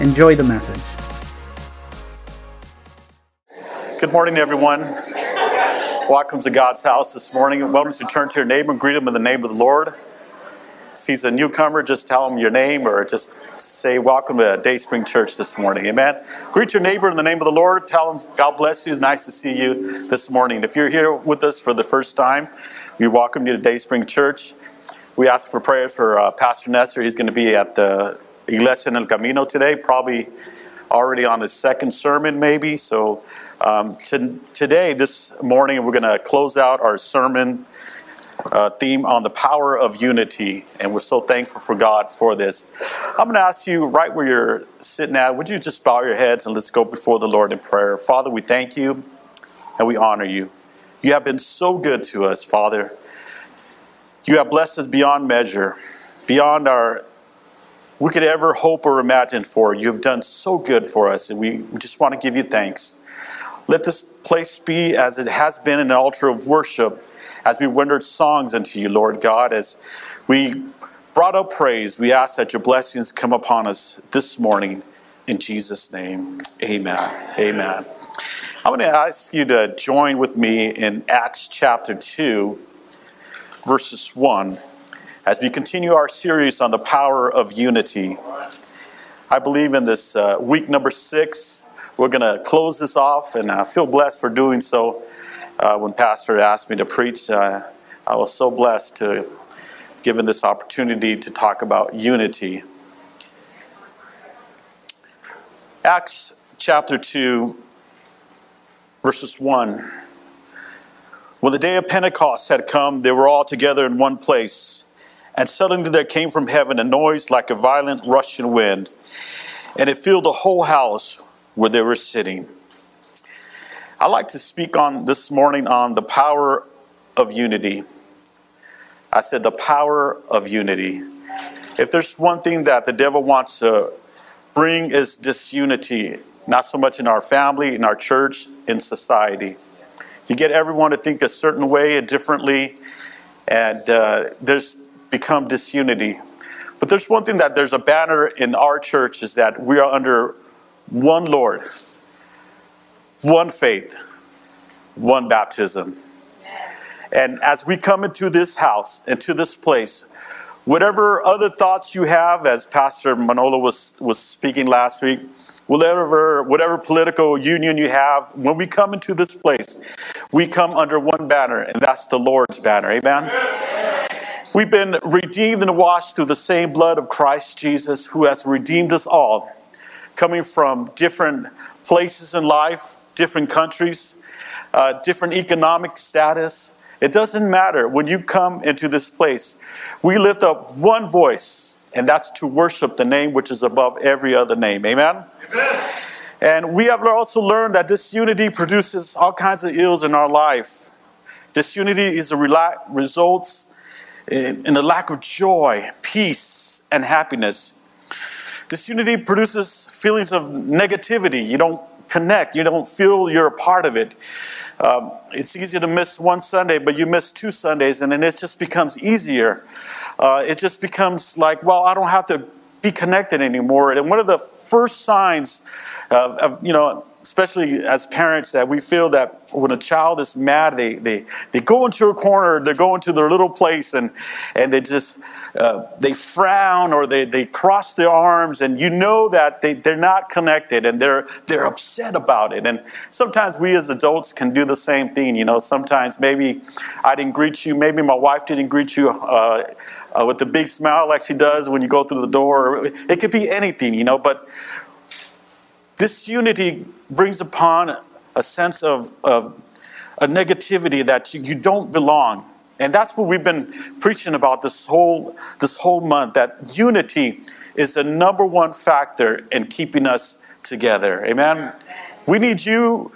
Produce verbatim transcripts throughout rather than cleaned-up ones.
Enjoy the message. Good morning, everyone. Welcome to God's house this morning. Welcome to turn to your neighbor and greet him in the name of the Lord. If he's a newcomer, just tell him your name or just say welcome to Dayspring Church this morning. Amen. Greet your neighbor in the name of the Lord. Tell him God bless you. It's nice to see you this morning. If you're here with us for the first time, we welcome you to Dayspring Church. We ask for prayers for uh, Pastor Nestor. He's going to be at the Iglesia en el Camino today, probably already on his second sermon maybe. So um, to, today, this morning, we're going to close out our sermon uh, theme on the power of unity. And we're so thankful for God for this. I'm going to ask you right where you're sitting at, would you just bow your heads and let's go before the Lord in prayer. Father, we thank you and we honor you. You have been so good to us, Father. You have blessed us beyond measure, beyond our we could ever hope or imagine for. You have done so good for us, and we just want to give you thanks. Let this place be as it has been, an altar of worship, as we rendered songs unto you, Lord God, as we brought up praise. We ask that your blessings come upon us this morning. In Jesus' name, amen. Amen. I'm going to ask you to join with me in Acts chapter two, verses one. As we continue our series on the power of unity, I believe in this uh, week number six, we're going to close this off, and I feel blessed for doing so. Uh, when Pastor asked me to preach, uh, I was so blessed to given this opportunity to talk about unity. Acts chapter two, verses one. When the day of Pentecost had come, they were all together in one place. And suddenly there came from heaven a noise like a violent rushing wind, and it filled the whole house where they were sitting. I'd like to speak on this morning on the power of unity. I said the power of unity. If there's one thing that the devil wants to bring is disunity, not so much in our family, in our church, in society. You get everyone to think a certain way and differently, and uh, there's become disunity. But there's one thing that there's a banner in our church is that we are under one Lord, one faith, one baptism. And as we come into this house, into this place, whatever other thoughts you have, as Pastor Manolo was, was speaking last week, whatever, whatever political union you have, when we come into this place, we come under one banner, and that's the Lord's banner. Amen? Amen. We've been redeemed and washed through the same blood of Christ Jesus, who has redeemed us all, coming from different places in life, different countries, uh, different economic status. It doesn't matter. When you come into this place, we lift up one voice, and that's to worship the name which is above every other name. Amen? Amen. And we have also learned that this unity produces all kinds of ills in our life. Disunity is a rela- results in the lack of joy, peace, and happiness. Disunity produces feelings of negativity. You don't connect. You don't feel you're a part of it. Um, it's easy to miss one Sunday, but you miss two Sundays, and then it just becomes easier. Uh, it just becomes like, well, I don't have to be connected anymore. And one of the first signs of, of you know, especially as parents, that we feel that when a child is mad, they they, they go into a corner, they go into their little place, and and they just uh, they frown or they, they cross their arms, and you know that they, they're not connected and they're they're upset about it. And sometimes we as adults can do the same thing. You know, sometimes maybe I didn't greet you, maybe my wife didn't greet you uh, uh, with the big smile like she does when you go through the door. It could be anything, you know, but this unity brings upon a sense of, of a negativity that you, you don't belong. And that's what we've been preaching about this whole this whole month, that unity is the number one factor in keeping us together. Amen. We need you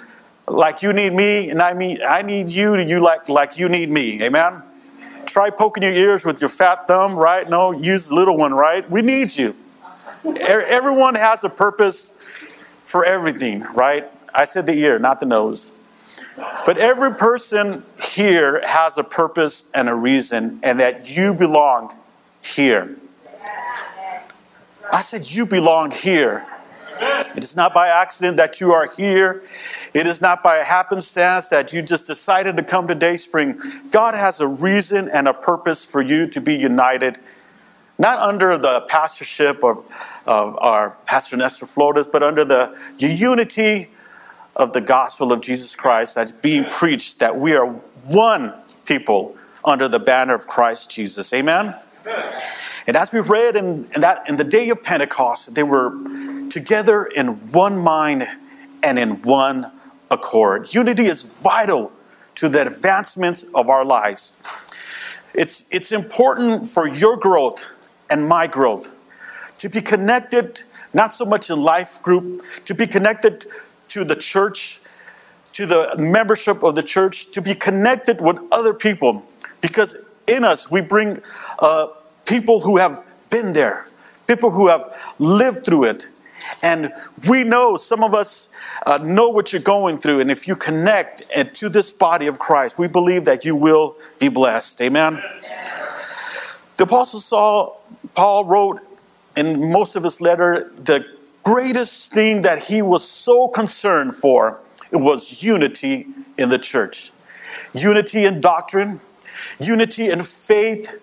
like you need me, and I mean I need you and you like like you need me. Amen. Try poking your ears with your fat thumb, right? No, use the little one, right? We need you. Everyone has a purpose for everything, right? I said the ear, not the nose. But every person here has a purpose and a reason, and that you belong here. I said you belong here. It is not by accident that you are here. It is not by happenstance that you just decided to come to Dayspring. God has a reason and a purpose for you to be united, not under the pastorship of, of our Pastor Nestor Flores, but under the unity of the gospel of Jesus Christ that's being preached, that we are one people under the banner of Christ Jesus. Amen? And as we read in, in that in the day of Pentecost, they were together in one mind and in one accord. Unity is vital to the advancement of our lives. It's it's important for your growth and my growth to be connected, not so much in life group, to be connected to the church, to the membership of the church, to be connected with other people, because in us we bring uh, people who have been there, people who have lived through it. And we know, some of us uh, know what you're going through. And if you connect and to this body of Christ, we believe that you will be blessed. Amen. The Apostle Paul wrote in most of his letter, the greatest thing that he was so concerned for, it was unity in the church. Unity in doctrine, unity in faith,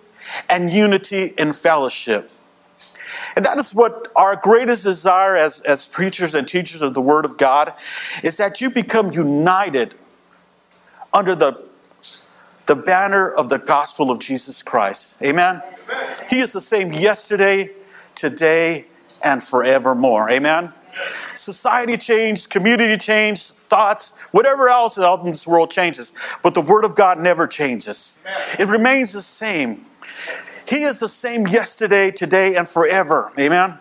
and unity in fellowship. And that is what our greatest desire as, as preachers and teachers of the Word of God is, that you become united under the, the banner of the gospel of Jesus Christ. Amen? Amen. He is the same yesterday, today, and forevermore. Amen? Amen. Society changes, community changes, thoughts, whatever else out in this world changes, but the Word of God never changes. Amen. It remains the same. He is the same yesterday, today, and forever. Amen? Amen.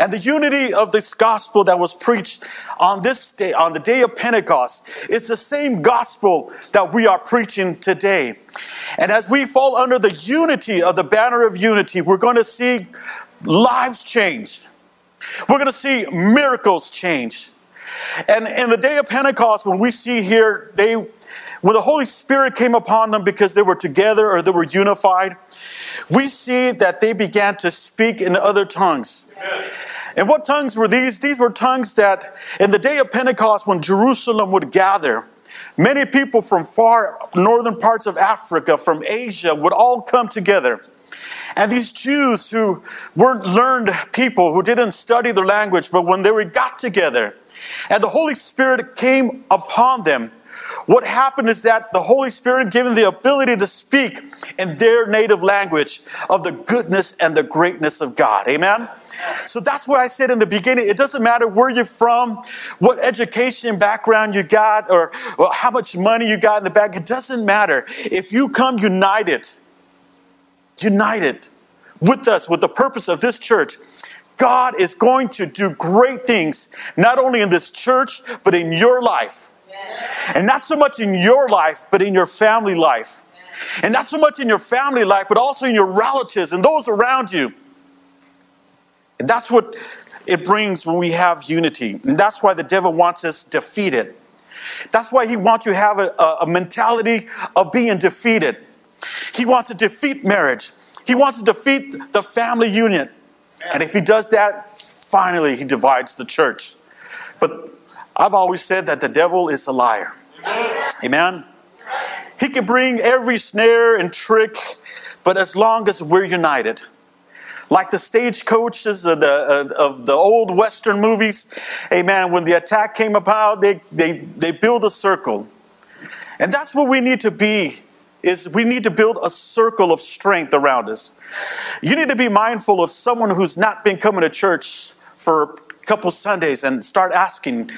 And the unity of this gospel that was preached on this day, on the day of Pentecost, is the same gospel that we are preaching today. And as we fall under the unity of the banner of unity, we're going to see lives change. We're going to see miracles change. And in the day of Pentecost, when we see here, they, when the Holy Spirit came upon them because they were together or they were unified, we see that they began to speak in other tongues. Amen. And what tongues were these? These were tongues that in the day of Pentecost, when Jerusalem would gather, many people from far northern parts of Africa, from Asia, would all come together. And these Jews who weren't learned people, who didn't study their language, but when they were got together and the Holy Spirit came upon them, what happened is that the Holy Spirit gave them the ability to speak in their native language of the goodness and the greatness of God. Amen? So that's what I said in the beginning. It doesn't matter where you're from, what education background you got, or, or how much money you got in the bank. It doesn't matter. If you come united, united with us, with the purpose of this church, God is going to do great things, not only in this church, but in your life. And not so much in your life, but in your family life. And not so much in your family life, but also in your relatives and those around you. And that's what it brings when we have unity. And that's why the devil wants us defeated. That's why he wants you to have a, a mentality of being defeated. He wants to defeat marriage. He wants to defeat the family unit. And if he does that, finally he divides the church. But I've always said that the devil is a liar. Amen. Amen. He can bring every snare and trick, but as long as we're united, like the stagecoaches of the of the old Western movies, amen. When the attack came about, they they they build a circle, and that's what we need to be. Is we need to build a circle of strength around us. You need to be mindful of someone who's not been coming to church for couple Sundays and start asking,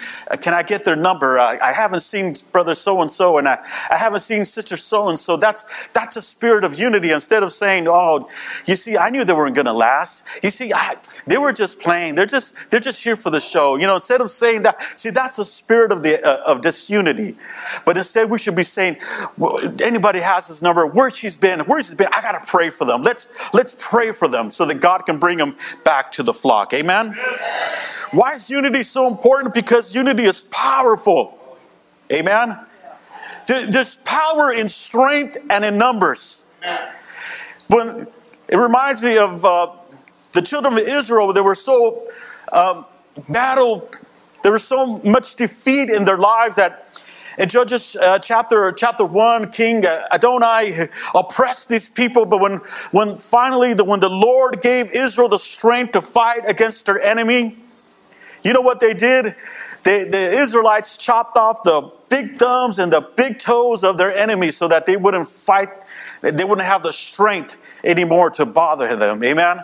can I get their number? I, I haven't seen Brother so-and-so, and I, I haven't seen Sister so-and-so. That's that's a spirit of unity. Instead of saying, oh, you see, I knew they weren't going to last. You see, I, they were just playing. They're just they're just here for the show. You know, instead of saying that, see, that's the spirit of the uh, of disunity. But instead we should be saying, well, anybody has his number, where she's been, where she's been, I got to pray for them. Let's, let's pray for them so that God can bring them back to the flock. Amen? Why is unity so important? Because unity is powerful. Amen? There's power in strength and in numbers. When, it reminds me of uh, the children of Israel. They were so um, battle, there was so much defeat in their lives that in Judges uh, chapter chapter one, King Adonai oppressed these people. But when when finally the, when the Lord gave Israel the strength to fight against their enemy, you know what they did? They, the Israelites chopped off the big thumbs and the big toes of their enemies so that they wouldn't fight. They wouldn't have the strength anymore to bother them. Amen?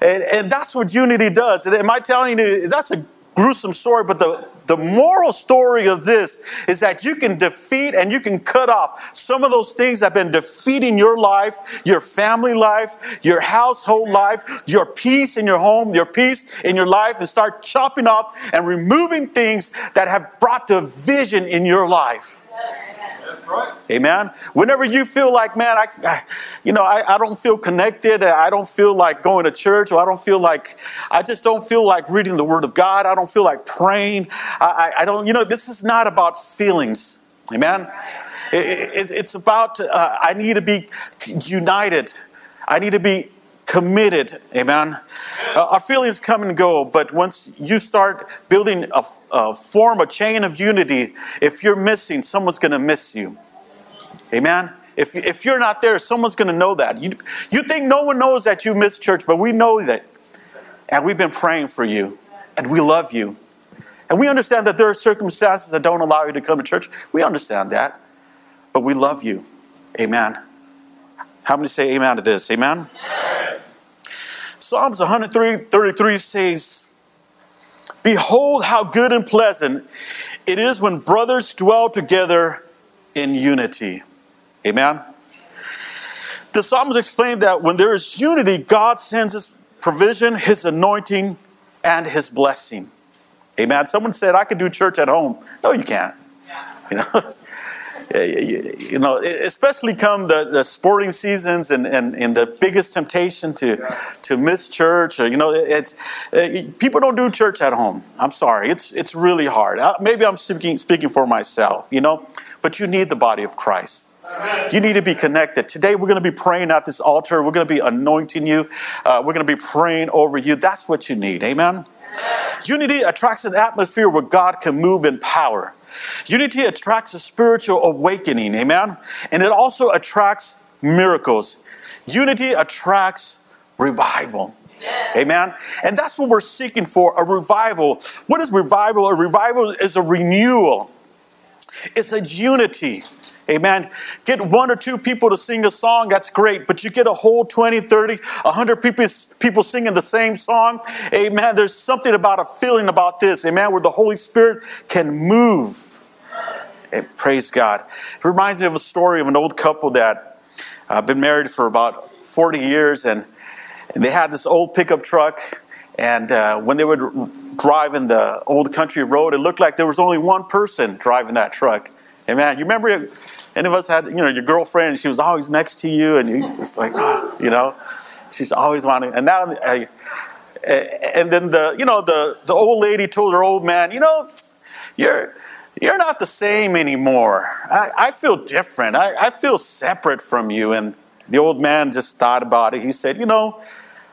And, and that's what unity does. And am I telling you, that's a gruesome story, but the The moral story of this is that you can defeat and you can cut off some of those things that have been defeating your life, your family life, your household life, your peace in your home, your peace in your life, and start chopping off and removing things that have brought division in your life. That's right. Amen. Whenever you feel like, man, I, I you know, I, I don't feel connected. I don't feel like going to church, or I don't feel like, I just don't feel like reading the Word of God. I don't feel like praying. I, I don't, you know, this is not about feelings. Amen. It, it, it's about, uh, I need to be united. I need to be committed. Amen. Uh, our feelings come and go, but once you start building a, a form, a chain of unity, if you're missing, someone's going to miss you. Amen. If, if you're not there, someone's going to know that. You, you think no one knows that you miss church, but we know that. And we've been praying for you, and we love you. And we understand that there are circumstances that don't allow you to come to church. We understand that. But we love you. Amen. How many say amen to this? Amen? Amen. Psalms one hundred thirty-three says, behold how good and pleasant it is when brothers dwell together in unity. Amen? The psalmist explained that when there is unity, God sends His provision, His anointing, and His blessing. Amen. Someone said, I could do church at home. No, you can't. You know, you know, especially come the, the sporting seasons and, and, and the biggest temptation to, yeah. to miss church. Or, you know, it's it, people don't do church at home. I'm sorry. It's it's really hard. Maybe I'm speaking, speaking for myself, you know, but you need the body of Christ. You need to be connected. Today we're going to be praying at this altar. We're going to be anointing you. Uh, we're going to be praying over you. That's what you need. Amen. Unity attracts an atmosphere where God can move in power. Unity attracts a spiritual awakening, amen? And it also attracts miracles. Unity attracts revival, amen? And that's what we're seeking for, a revival. What is revival? A revival is a renewal. It's a unity. Amen. Get one or two people to sing a song, that's great. But you get a whole twenty, thirty, one hundred people, people singing the same song. Amen. There's something about a feeling about this. Amen. Where the Holy Spirit can move. And praise God. It reminds me of a story of an old couple that uh, been married for about forty years. And, and they had this old pickup truck. And uh, when they would drive in the old country road, it looked like there was only one person driving that truck. Amen. You remember, any of us had, you know, your girlfriend, she was always next to you, and you just like, oh, you know, she's always wanting. And now, I, and then the, you know, the, the old lady told her old man, you know, you're you're not the same anymore. I, I feel different. I, I feel separate from you. And the old man just thought about it. He said, you know,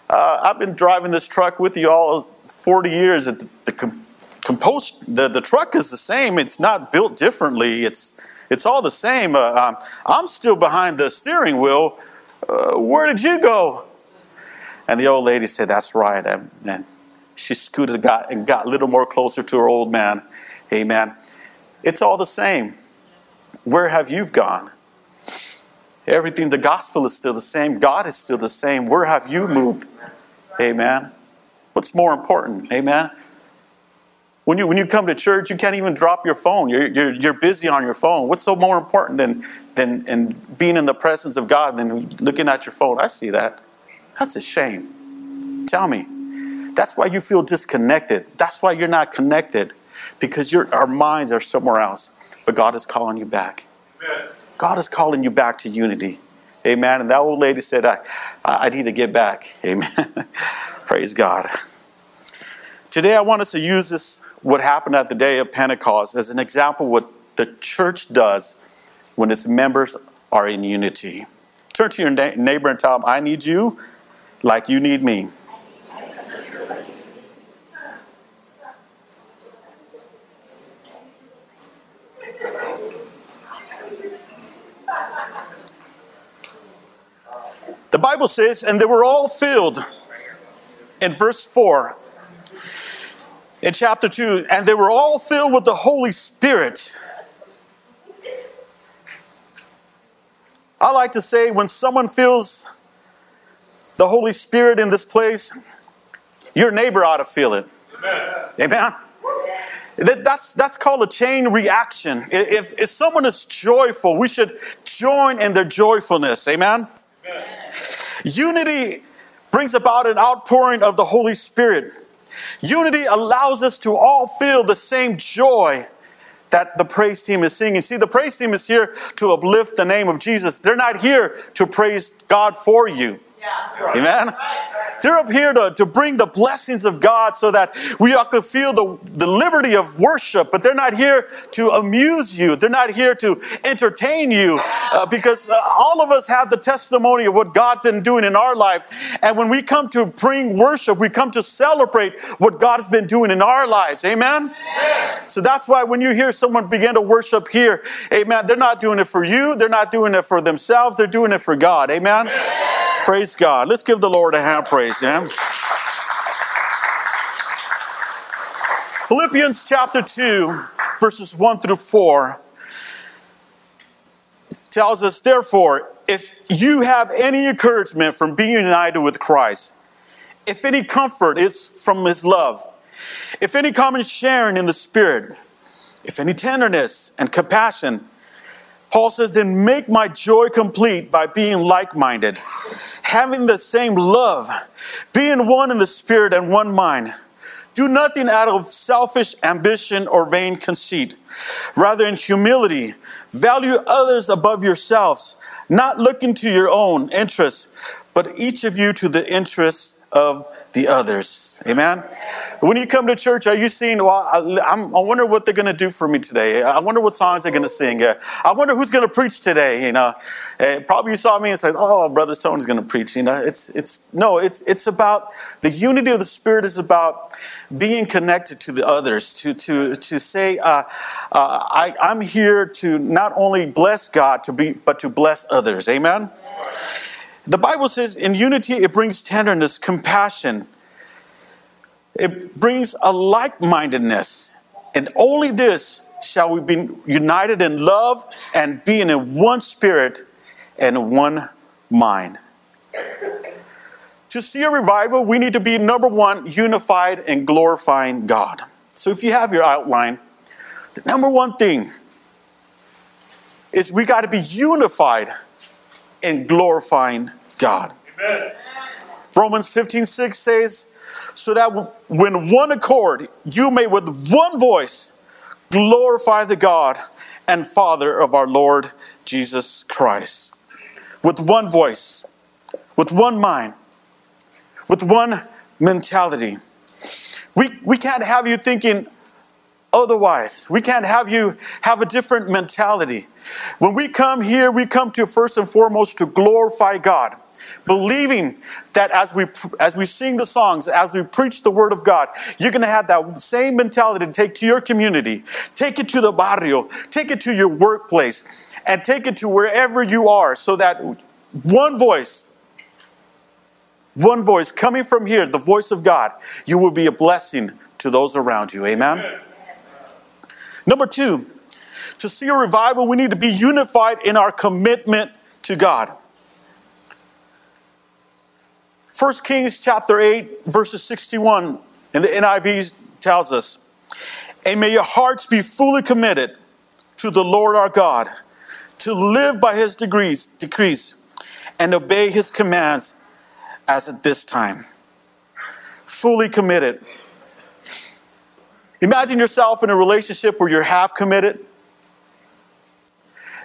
uh, I've been driving this truck with you all forty years at the, the Composed, the, the truck is the same. It's not built differently. It's it's all the same. Uh, um, I'm still behind the steering wheel. Uh, where did you go? And the old lady said, that's right. And, and she scooted and got, and got a little more closer to her old man. Amen. It's all the same. Where have you gone? Everything, the gospel is still the same. God is still the same. Where have you moved? Amen. What's more important? Amen. When you when you come to church, you can't even drop your phone. You're you're, you're busy on your phone. What's so more important than than and being in the presence of God than looking at your phone? I see that. That's a shame. Tell me. That's why you feel disconnected. That's why you're not connected, because your our minds are somewhere else. But God is calling you back. Amen. God is calling you back to unity. Amen. And that old lady said, I, I need to get back. Amen. Praise God. Today, I want us to use this, what happened at the day of Pentecost, as an example of what the church does when its members are in unity. Turn to your na- neighbor and tell them, I need you like you need me. The Bible says, and they were all filled, in verse four, in chapter two, and they were all filled with the Holy Spirit. I like to say, when someone feels the Holy Spirit in this place, your neighbor ought to feel it. Amen. Amen. That's, that's called a chain reaction. If, if someone is joyful, we should join in their joyfulness. Amen. Unity brings about an outpouring of the Holy Spirit. Unity allows us to all feel the same joy that the praise team is singing. See, the praise team is here to uplift the name of Jesus. They're not here to praise God for you. Yeah. Amen? Right. They're up here to, to bring the blessings of God so that we all could feel the, the liberty of worship. But they're not here to amuse you. They're not here to entertain you. Uh, because uh, all of us have the testimony of what God's been doing in our life. And when we come to bring worship, we come to celebrate what God has been doing in our lives. Amen? Yes. So that's why when you hear someone begin to worship here, amen, they're not doing it for you. They're not doing it for themselves. They're doing it for God. Amen? Yes. Praise God. Let's give the Lord a hand praise. Yeah? Philippians chapter two, verses one through four tells us, therefore, if you have any encouragement from being united with Christ, if any comfort is from his love, if any common sharing in the Spirit, if any tenderness and compassion, Paul says, then make my joy complete by being like-minded, having the same love, being one in the Spirit and one mind. Do nothing out of selfish ambition or vain conceit. Rather, in humility, value others above yourselves, not looking to your own interests, but each of you to the interests of the others. Amen. When you come to church, are you seeing, well, I, I'm, I wonder what they're going to do for me today. I wonder what songs they're going to sing. I wonder who's going to preach today. You know, probably you saw me and said, oh, Brother Tony's going to preach. You know, it's, it's, no, it's, it's about the unity of the Spirit is about being connected to the others, to, to, to say, uh, uh, I, I'm here to not only bless God to be, but to bless others. Amen. The Bible says in unity, it brings tenderness, compassion. It brings a like-mindedness. And only this shall we be united in love and being in one spirit and one mind. To see a revival, we need to be, number one, unified and glorifying God. So if you have your outline, the number one thing is we got to be unified and glorifying God. Amen. Romans fifteen six says, so that when one accord, you may with one voice glorify the God and Father of our Lord Jesus Christ. With one voice, with one mind, with one mentality. We, we can't have you thinking otherwise. We can't have you have a different mentality. When we come here, we come to first and foremost to glorify God, believing that as we as we sing the songs, as we preach the word of God, you're going to have that same mentality to take to your community, take it to the barrio, take it to your workplace, and take it to wherever you are, so that one voice, one voice coming from here, the voice of God, you will be a blessing to those around you. Amen. Amen. Number two, to see a revival, we need to be unified in our commitment to God. First Kings chapter eight, verses sixty-one, in the N I V tells us, And may your hearts be fully committed to the Lord our God, to live by his degrees, decrees, and obey his commands as at this time. Fully committed. Imagine yourself in a relationship where you're half committed.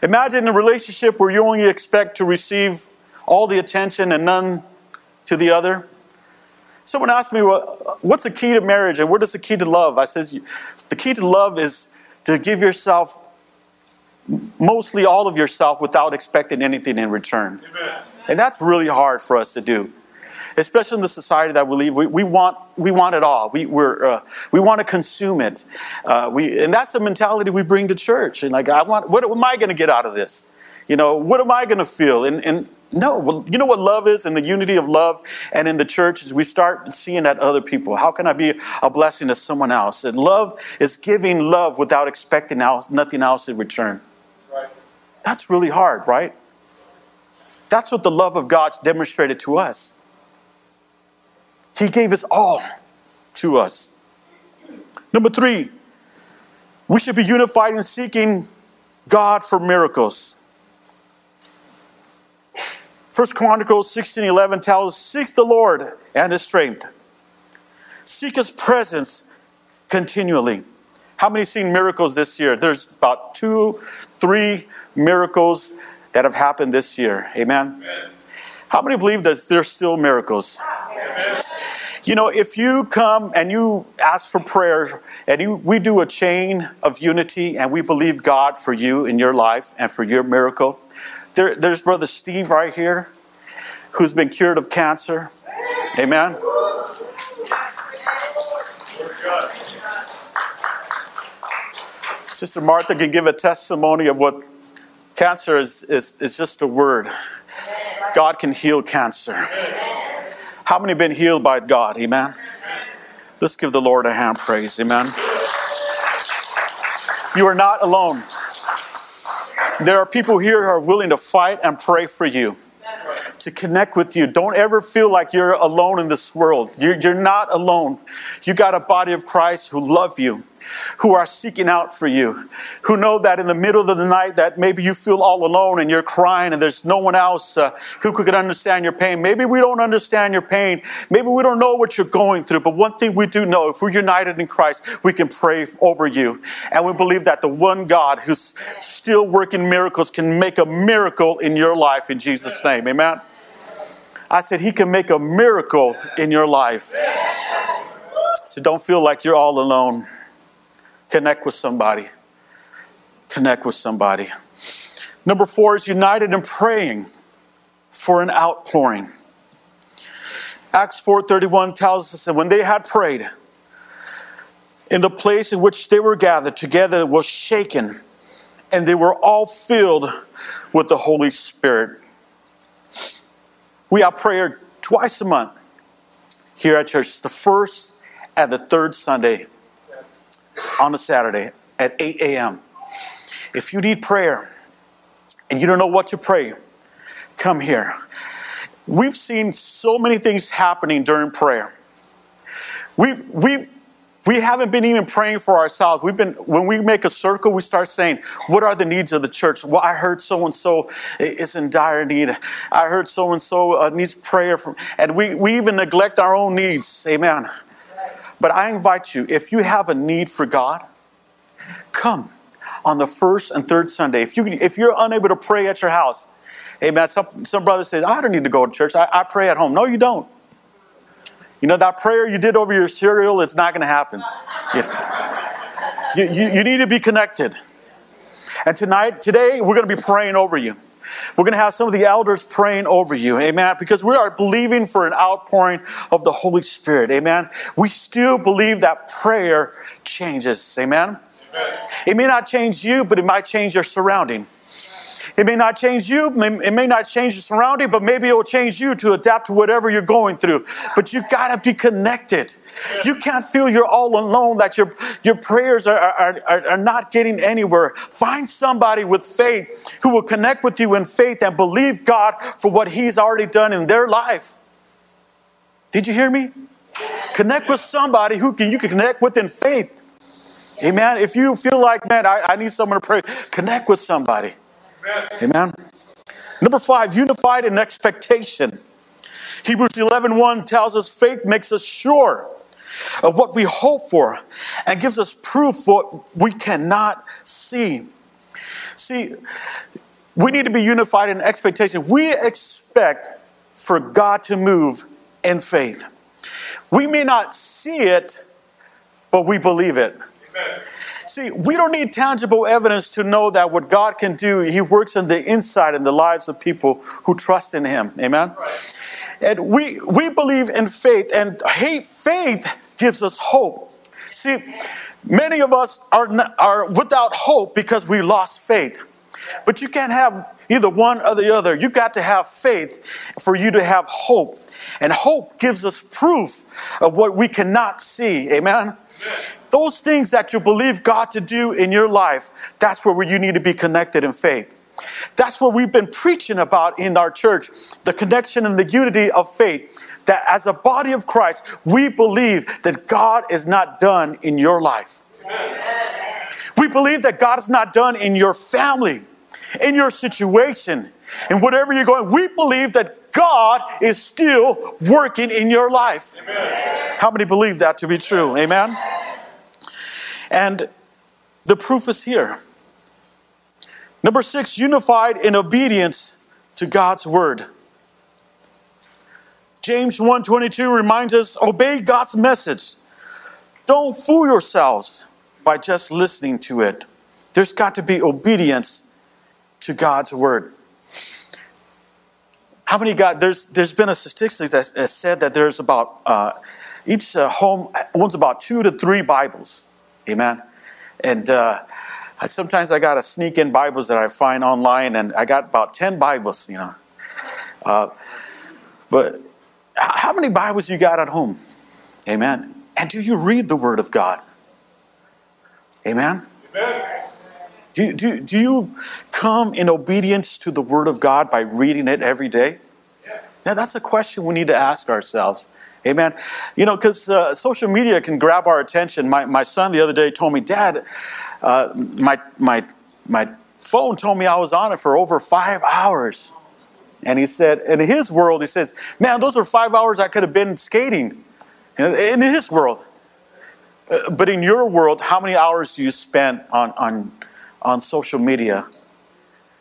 Imagine a relationship where you only expect to receive all the attention and none to the other. Someone asked me, well, what's the key to marriage and what is the key to love? I says, the key to love is to give yourself, mostly all of yourself, without expecting anything in return. Amen. And that's really hard for us to do, especially in the society that we live. We, we want we want it all. We we're, uh, we want to consume it. Uh, we and that's the mentality we bring to church. And like, I want, what am I going to get out of this? You know, what am I going to feel? And and. No, well, you know what love is, and the unity of love, and in the church is we start seeing that other people. How can I be a blessing to someone else? And love is giving love without expecting else, nothing else in return. Right. That's really hard, right? That's what the love of God demonstrated to us. He gave his all to us. Number three, we should be unified in seeking God for miracles. First Chronicles sixteen eleven tells us, seek the Lord and his strength. Seek his presence continually. How many seen miracles this year? There's about two, three miracles that have happened this year. Amen? Amen. How many believe that there's still miracles? Amen. You know, if you come and you ask for prayer, and you, we do a chain of unity, and we believe God for you in your life and for your miracle. There, there's Brother Steve right here, who's been cured of cancer. Amen. Sister Martha can give a testimony of what cancer is, is, is just a word. God can heal cancer. How many have been healed by God? Amen. Let's give the Lord a hand praise. Amen. You are not alone. There are people here who are willing to fight and pray for you, to connect with you. Don't ever feel like you're alone in this world. You're, you're not alone. You got a body of Christ who love you, who are seeking out for you, who know that in the middle of the night that maybe you feel all alone and you're crying and there's no one else uh, who could understand your pain. Maybe we don't understand your pain. Maybe we don't know what you're going through. But one thing we do know, if we're united in Christ, we can pray over you. And we believe that the one God who's still working miracles can make a miracle in your life in Jesus' name. Amen. I said he can make a miracle in your life. So don't feel like you're all alone. Connect with somebody. Connect with somebody. Number four is united in praying for an outpouring. Acts four thirty-one tells us that when they had prayed, in the place in which they were gathered together was shaken, and they were all filled with the Holy Spirit. We have prayer twice a month here at church, the first and the third Sunday on a Saturday at eight a.m. If you need prayer and you don't know what to pray, come here. We've seen so many things happening during prayer. We've, we've, we haven't been even praying for ourselves. We've been, when we make a circle, we start saying, what are the needs of the church? Well, I heard so-and-so is in dire need. I heard so-and-so needs prayer. From, and we, we even neglect our own needs. Amen. But I invite you, if you have a need for God, come on the first and third Sunday. If, you, if you're unable to pray at your house, amen. Some, some brother says, I don't need to go to church. I, I pray at home. No, you don't. You know, that prayer you did over your cereal, it's not going to happen. You, you, you need to be connected. And tonight, today, we're going to be praying over you. We're going to have some of the elders praying over you. Amen. Because we are believing for an outpouring of the Holy Spirit. Amen. We still believe that prayer changes. Amen. Amen. It may not change you, but it might change your surrounding. It may not change you. It may not change your surrounding, but maybe it will change you to adapt to whatever you're going through. But you got to be connected. You can't feel you're all alone, that your, your prayers are, are, are, are not getting anywhere. Find somebody with faith who will connect with you in faith and believe God for what he's already done in their life. Did you hear me? Connect with somebody who can you can connect with in faith. Amen. If you feel like, man, I, I need someone to pray, connect with somebody. Amen. Number five, unified in expectation. Hebrews eleven one tells us faith makes us sure of what we hope for and gives us proof for what we cannot see. See, we need to be unified in expectation. We expect for God to move in faith. We may not see it, but we believe it. Amen. See, we don't need tangible evidence to know that what God can do, He works on the inside in the lives of people who trust in Him. Amen? Right. And we, we believe in faith, and hey, faith gives us hope. See, many of us are, not, are without hope because we lost faith. But you can't have either one or the other. You got to have faith for you to have hope. And hope gives us proof of what we cannot see. Amen? Those things that you believe God to do in your life, that's where you need to be connected in faith. That's what we've been preaching about in our church, the connection and the unity of faith, that as a body of Christ, we believe that God is not done in your life. We believe that God is not done in your family, in your situation, in whatever you're going. We believe that God is still working in your life. Amen. How many believe that to be true? Amen? And the proof is here. Number six, unified in obedience to God's word. James one twenty-two reminds us, obey God's message. Don't fool yourselves by just listening to it. There's got to be obedience to God's word. How many got, there's there's been a statistic that has said that there's about, uh, each uh, home owns about two to three Bibles. Amen. And uh, I, sometimes I got to sneak in Bibles that I find online, and I got about ten Bibles, you know. Uh, but how many Bibles you got at home? Amen. And do you read the Word of God? Amen. Amen. Do, do, do you come in obedience to the Word of God by reading it every day? Yeah. Now, that's a question we need to ask ourselves. Amen. You know, because uh, social media can grab our attention. My my son the other day told me, Dad, uh, my my my phone told me I was on it for over five hours. And he said, in his world, he says, man, those are five hours I could have been skating. In his world. Uh, but in your world, how many hours do you spend on on on social media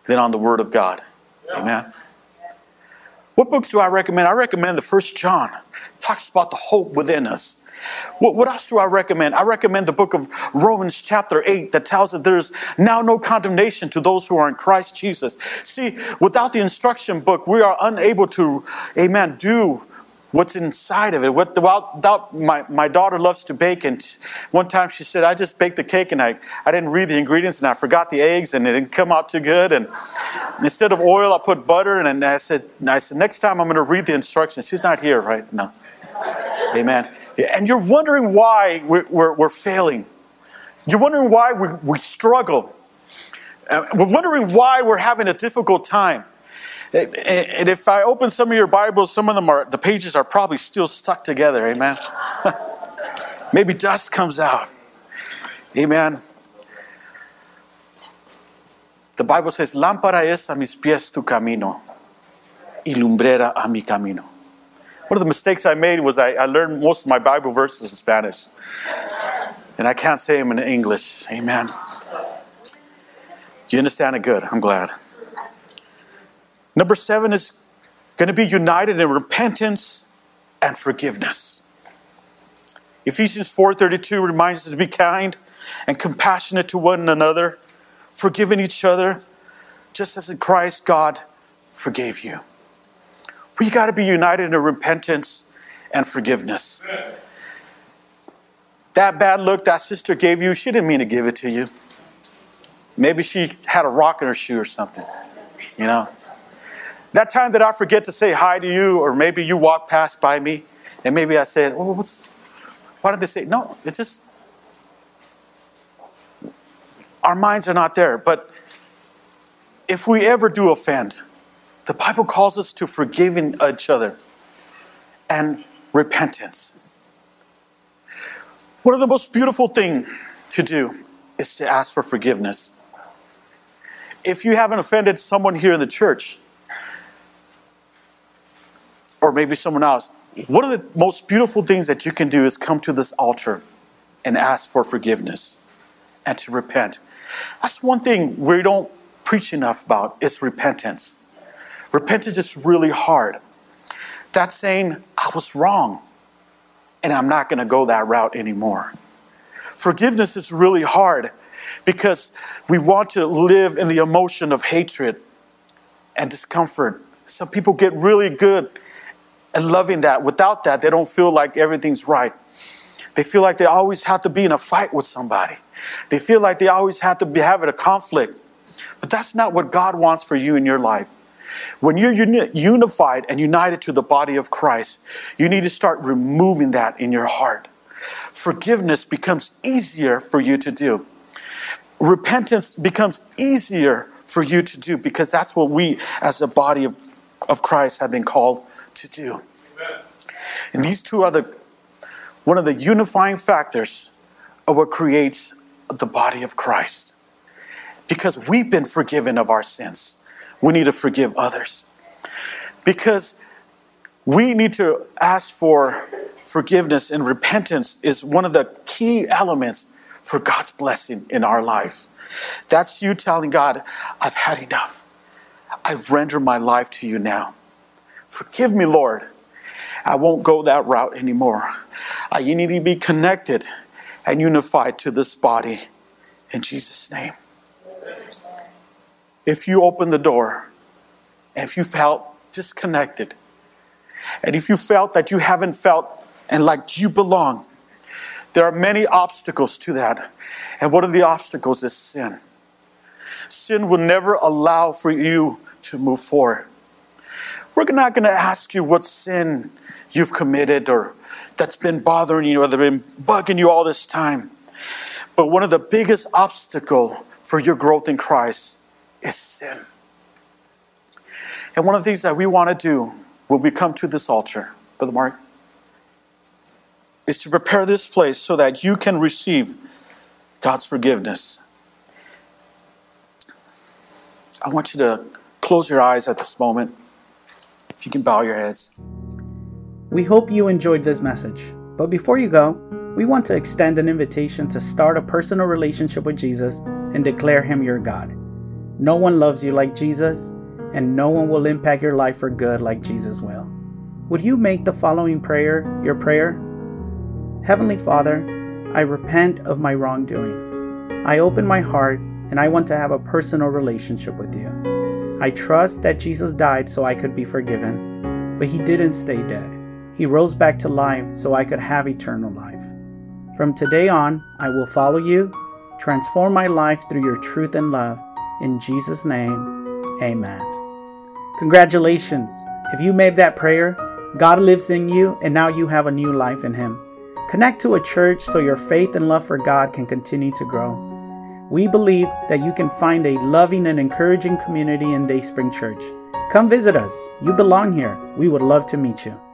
than on the Word of God? Yeah. Amen. What books do I recommend? I recommend the First John. It talks about the hope within us. What, what else do I recommend? I recommend the book of Romans chapter eight that tells that there's now no condemnation to those who are in Christ Jesus. See, without the instruction book, we are unable to, amen, do what's inside of it. Without, my, my daughter loves to bake, and one time she said, I just baked the cake and I, I didn't read the ingredients and I forgot the eggs and it didn't come out too good. And instead of oil, I put butter. And I said, I said, next time I'm going to read the instructions. She's not here right now. Amen. And you're wondering why we're, we're, we're failing. You're wondering why we, we struggle. We're wondering why we're having a difficult time. And if I open some of your Bibles, some of them are, the pages are probably still stuck together. Amen. Maybe dust comes out. Amen. The Bible says, Lámpara es a mis pies tu camino, y lumbrera a mi camino. One of the mistakes I made was I, I learned most of my Bible verses in Spanish. And I can't say them in English. Amen. You understand it good. I'm glad. Number seven is going to be united in repentance and forgiveness. Ephesians four thirty-two reminds us to be kind and compassionate to one another, forgiving each other, just as in Christ God forgave you. We got to be united in repentance and forgiveness. That bad look that sister gave you, she didn't mean to give it to you. Maybe she had a rock in her shoe or something, you know. That time that I forget to say hi to you, or maybe you walk past by me, and maybe I said, oh, what's, why did they say? No, it's just, our minds are not there. But if we ever do offend, the Bible calls us to forgiving each other and repentance. One of the most beautiful things to do is to ask for forgiveness. If you haven't offended someone here in the church, or maybe someone else, one of the most beautiful things that you can do is come to this altar and ask for forgiveness and to repent. That's one thing we don't preach enough about is repentance. Repentance is really hard. That's saying, I was wrong, and I'm not going to go that route anymore. Forgiveness is really hard because we want to live in the emotion of hatred and discomfort. Some people get really good at loving that. Without that, they don't feel like everything's right. They feel like they always have to be in a fight with somebody. They feel like they always have to be having a conflict. But that's not what God wants for you in your life. When you're uni- unified and united to the body of Christ, you need to start removing that in your heart. Forgiveness becomes easier for you to do. Repentance becomes easier for you to do because that's what we as a body of, of Christ have been called to do. Amen. And these two are the one of the unifying factors of what creates the body of Christ. Because we've been forgiven of our sins, we need to forgive others. Because we need to ask for forgiveness, and repentance is one of the key elements for God's blessing in our life. That's you telling God, I've had enough. I've rendered my life to you now. Forgive me, Lord. I won't go that route anymore. I need to be connected and unified to this body in Jesus' name. If you open the door, and if you felt disconnected, and if you felt that you haven't felt and like you belong, there are many obstacles to that. And one of the obstacles is sin. Sin will never allow for you to move forward. We're not going to ask you what sin you've committed or that's been bothering you or that's been bugging you all this time. But one of the biggest obstacles for your growth in Christ is sin. And one of the things that we want to do when we come to this altar, Brother Mark, is to prepare this place so that you can receive God's forgiveness. I want you to close your eyes at this moment. If you can bow your heads. We hope you enjoyed this message. But before you go, we want to extend an invitation to start a personal relationship with Jesus and declare Him your God. No one loves you like Jesus, and no one will impact your life for good like Jesus will. Would you make the following prayer your prayer? Heavenly Father, I repent of my wrongdoing. I open my heart, and I want to have a personal relationship with you. I trust that Jesus died so I could be forgiven, but He didn't stay dead. He rose back to life so I could have eternal life. From today on, I will follow you, transform my life through your truth and love. In Jesus' name, amen. Congratulations! If you made that prayer, God lives in you and now you have a new life in Him. Connect to a church so your faith and love for God can continue to grow. We believe that you can find a loving and encouraging community in Dayspring Church. Come visit us. You belong here. We would love to meet you.